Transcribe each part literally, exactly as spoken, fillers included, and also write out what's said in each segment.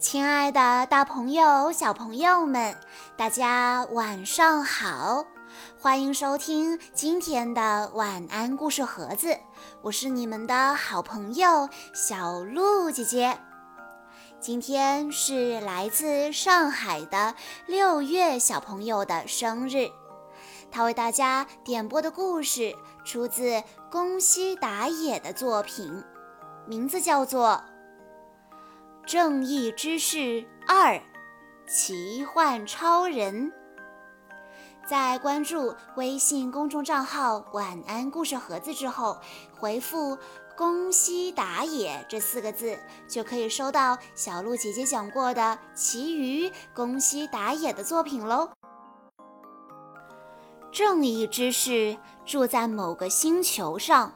亲爱的大朋友小朋友们，大家晚上好，欢迎收听今天的晚安故事盒子，我是你们的好朋友小鹿姐姐。今天是来自上海的六月小朋友的生日，他为大家点播的故事出自宫西达也的作品，名字叫做《正义之士二：奇幻超人》。在关注微信公众账号晚安故事盒子之后，回复宫西达也这四个字，就可以收到小鹿姐姐讲过的其余宫西达也的作品咯。正义之士住在某个星球上，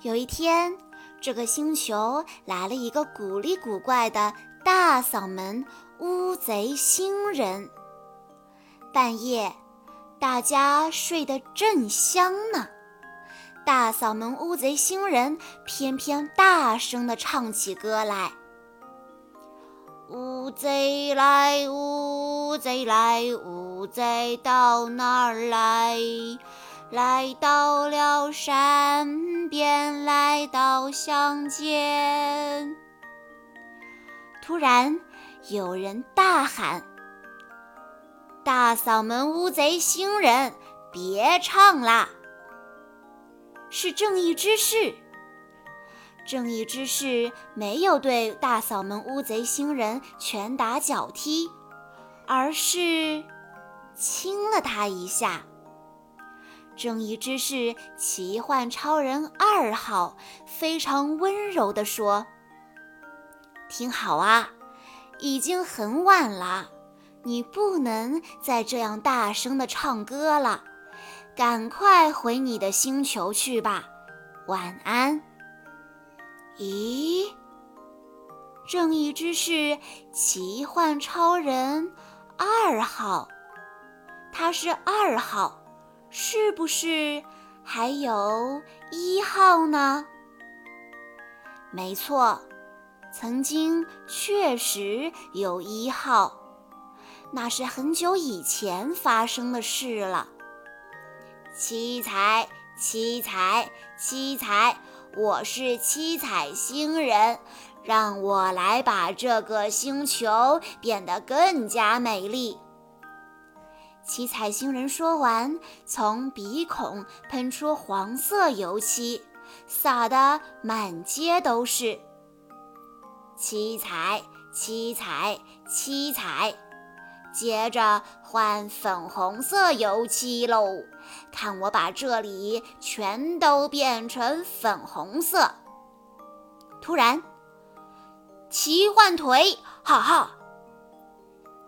有一天这个星球来了一个古里古怪的大嗓门乌贼星人。半夜，大家睡得正香呢，大嗓门乌贼星人偏偏大声地唱起歌来：乌贼来，乌贼来，乌贼到哪儿来？来到了山边，来到乡间。突然有人大喊：大嗓门乌贼星人，别唱啦！是正义之士。正义之士没有对大嗓门乌贼星人拳打脚踢，而是亲了他一下。正义之士奇幻超人二号非常温柔地说：听好啊，已经很晚了，你不能再这样大声地唱歌了，赶快回你的星球去吧，晚安。咦，正义之士奇幻超人二号，他是二号，是不是还有一号呢？没错，曾经确实有一号，那是很久以前发生的事了。七彩，七彩，七彩，我是七彩星人，让我来把这个星球变得更加美丽。七彩星人说完，从鼻孔喷出黄色油漆，洒得满街都是。七彩，七彩，七彩，接着换粉红色油漆喽，看我把这里全都变成粉红色。突然，奇幻腿，哈哈，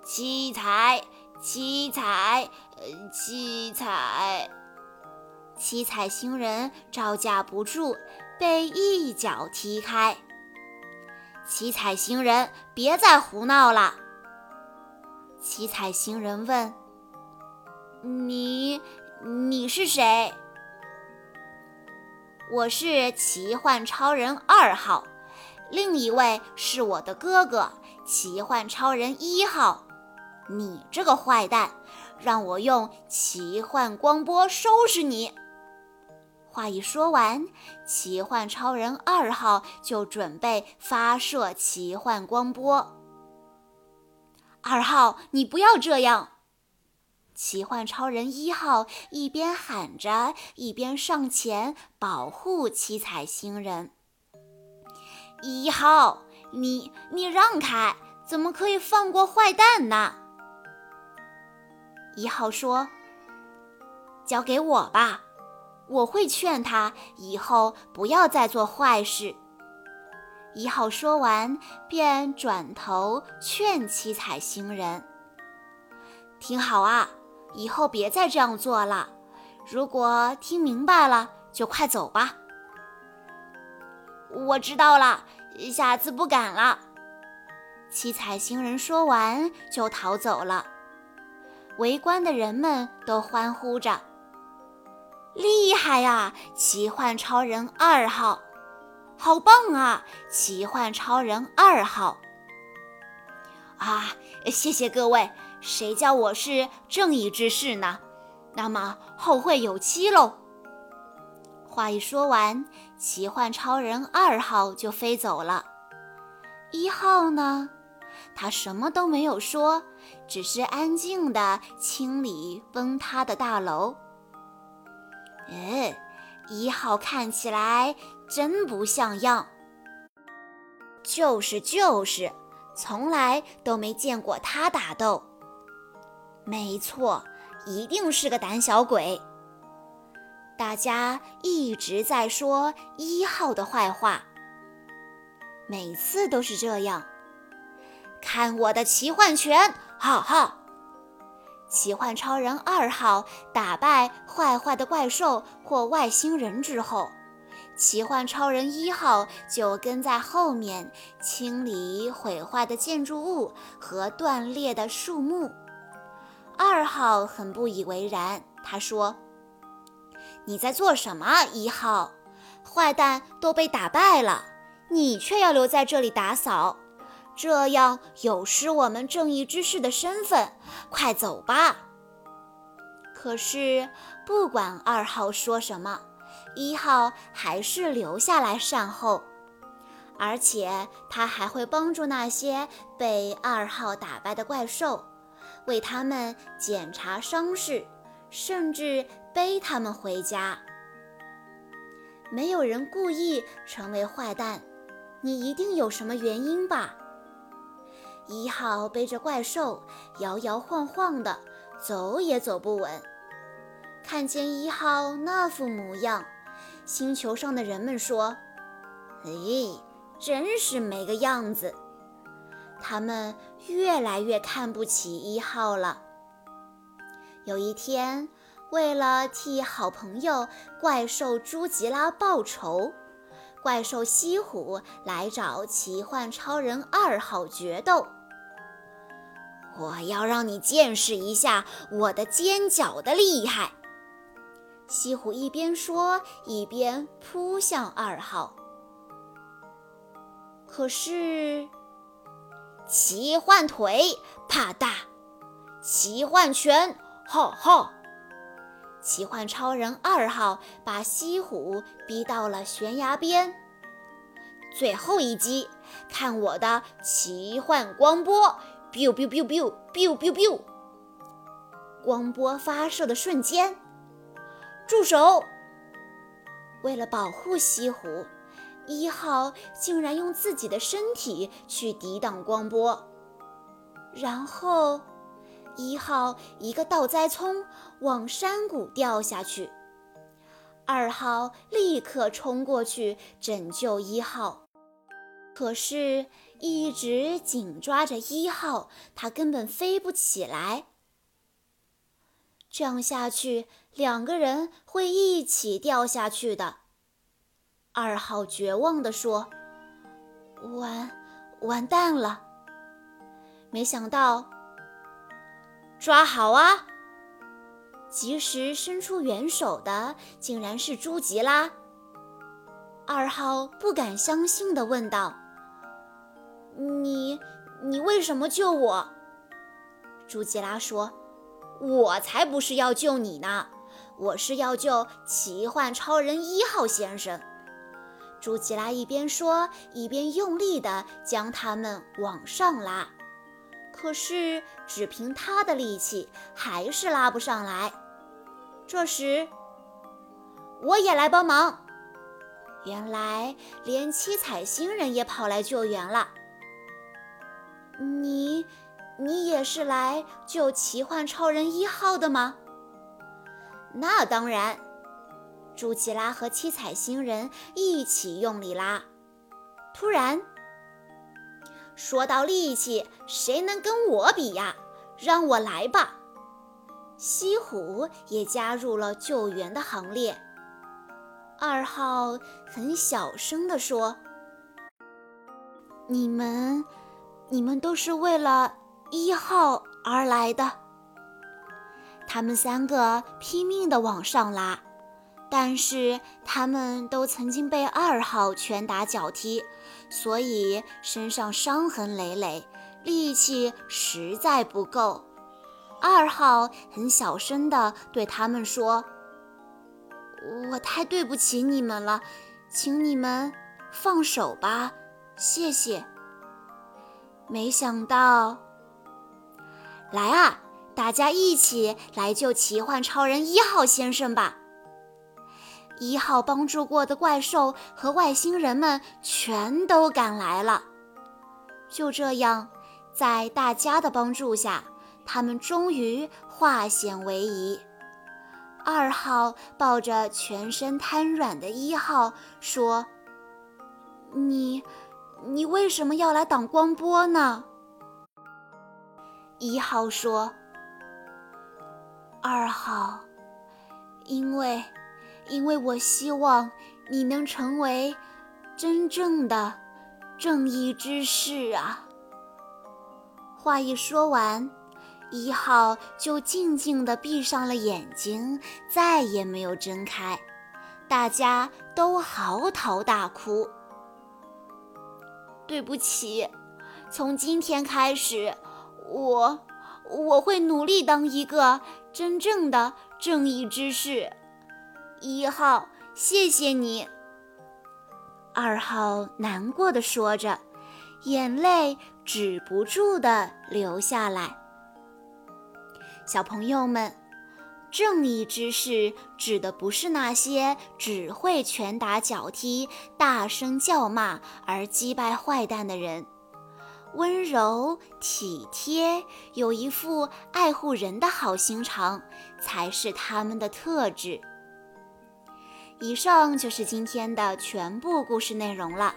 七彩，七彩，七彩。七彩星人招架不住，被一脚踢开。七彩星人，别再胡闹了。七彩星人问：你你是谁？我是奇幻超人二号，另一位是我的哥哥奇幻超人一号。你这个坏蛋，让我用奇幻光波收拾你！话一说完，奇幻超人二号就准备发射奇幻光波。二号，你不要这样！奇幻超人一号一边喊着，一边上前保护七彩星人。一号，你你让开，怎么可以放过坏蛋呢？一号说：交给我吧，我会劝他以后不要再做坏事。一号说完，便转头劝七彩星人：听好啊，以后别再这样做了，如果听明白了，就快走吧。我知道了，下次不敢了。七彩星人说完，就逃走了。围观的人们都欢呼着：厉害啊，奇幻超人二号！好棒啊，奇幻超人二号！啊，谢谢各位，谁叫我是正义之士呢？那么后会有期喽。话一说完，奇幻超人二号就飞走了。一号呢，他什么都没有说，只是安静地清理崩塌的大楼。哎，一号看起来真不像样。就是就是，从来都没见过他打斗。没错，一定是个胆小鬼。大家一直在说一号的坏话，每次都是这样。看我的奇幻拳，哈哈！奇幻超人二号打败坏坏的怪兽或外星人之后，奇幻超人一号就跟在后面清理毁坏的建筑物和断裂的树木。二号很不以为然，他说：你在做什么，一号？坏蛋都被打败了，你却要留在这里打扫，这样有失我们正义之士的身份，快走吧。可是不管二号说什么，一号还是留下来善后，而且他还会帮助那些被二号打败的怪兽，为他们检查伤势，甚至背他们回家。没有人故意成为坏蛋，你一定有什么原因吧？一号背着怪兽，摇摇晃晃的，走也走不稳。看见一号那副模样，星球上的人们说：哎，真是没个样子。他们越来越看不起一号了。有一天，为了替好朋友怪兽朱吉拉报仇，怪兽西虎来找奇幻超人二号决斗。我要让你见识一下我的尖角的厉害。西虎一边说，一边扑向二号。可是，奇幻腿，啪嗒，奇幻拳，吼吼。奇幻超人二号把西虎逼到了悬崖边，最后一击，看我的奇幻光波 ！biu biu biu biu biu biu biu！ 光波发射的瞬间，住手！为了保护西虎，一号竟然用自己的身体去抵挡光波，然后一号一个倒栽葱往山谷掉下去，二号立刻冲过去拯救一号。可是一直紧抓着一号，他根本飞不起来。这样下去，两个人会一起掉下去的。二号绝望地说：完完蛋了。没想到，抓好啊！及时伸出援手的竟然是朱吉拉。二号不敢相信地问道：你你为什么救我？朱吉拉说：我才不是要救你呢，我是要救奇幻超人一号先生。朱吉拉一边说，一边用力地将他们往上拉。可是只凭他的力气还是拉不上来。这时，我也来帮忙。原来连七彩星人也跑来救援了。你你也是来救奇幻超人一号的吗？那当然。朱吉拉和七彩星人一起用力拉。突然，说到力气，谁能跟我比呀？让我来吧！西虎也加入了救援的行列。二号很小声地说：你们，你们都是为了一号而来的。他们三个拼命地往上拉，但是他们都曾经被二号拳打脚踢，所以身上伤痕累累，力气实在不够。二号很小声地对他们说：“我太对不起你们了，请你们放手吧，谢谢。”没想到，来啊，大家一起来救奇幻超人一号先生吧！一号帮助过的怪兽和外星人们全都赶来了。就这样，在大家的帮助下，他们终于化险为夷。二号抱着全身瘫软的一号说：“你，你为什么要来挡光波呢？”一号说：“二号，因为，因为我希望你能成为真正的正义之士啊。”话一说完，一号就静静地闭上了眼睛，再也没有睁开。大家都嚎啕大哭。对不起，从今天开始，我我会努力当一个真正的正义之士。一号，谢谢你。二号难过地说着，眼泪止不住地流下来。小朋友们，正义之士指的不是那些只会拳打脚踢、大声叫骂而击败坏蛋的人。温柔、体贴，有一副爱护人的好心肠，才是他们的特质。以上就是今天的全部故事内容了。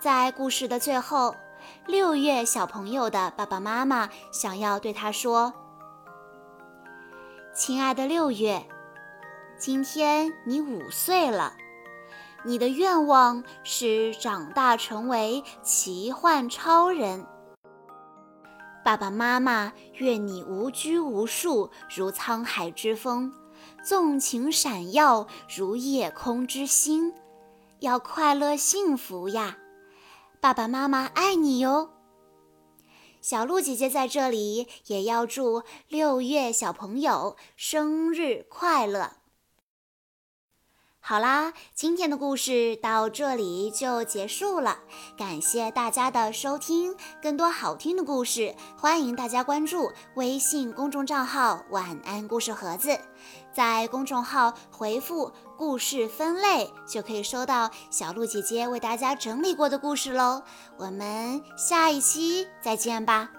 在故事的最后，六月小朋友的爸爸妈妈想要对他说：“亲爱的六月，今天你五岁了，你的愿望是长大成为奇幻超人。爸爸妈妈愿你无拘无束，如沧海之风，纵情闪耀，如夜空之星。要快乐幸福呀，爸爸妈妈爱你哟。”小鹿姐姐在这里也要祝六月小朋友生日快乐。好啦，今天的故事到这里就结束了，感谢大家的收听。更多好听的故事，欢迎大家关注微信公众账号晚安故事盒子，在公众号回复故事分类，就可以收到小鹿姐姐为大家整理过的故事咯。我们下一期再见吧。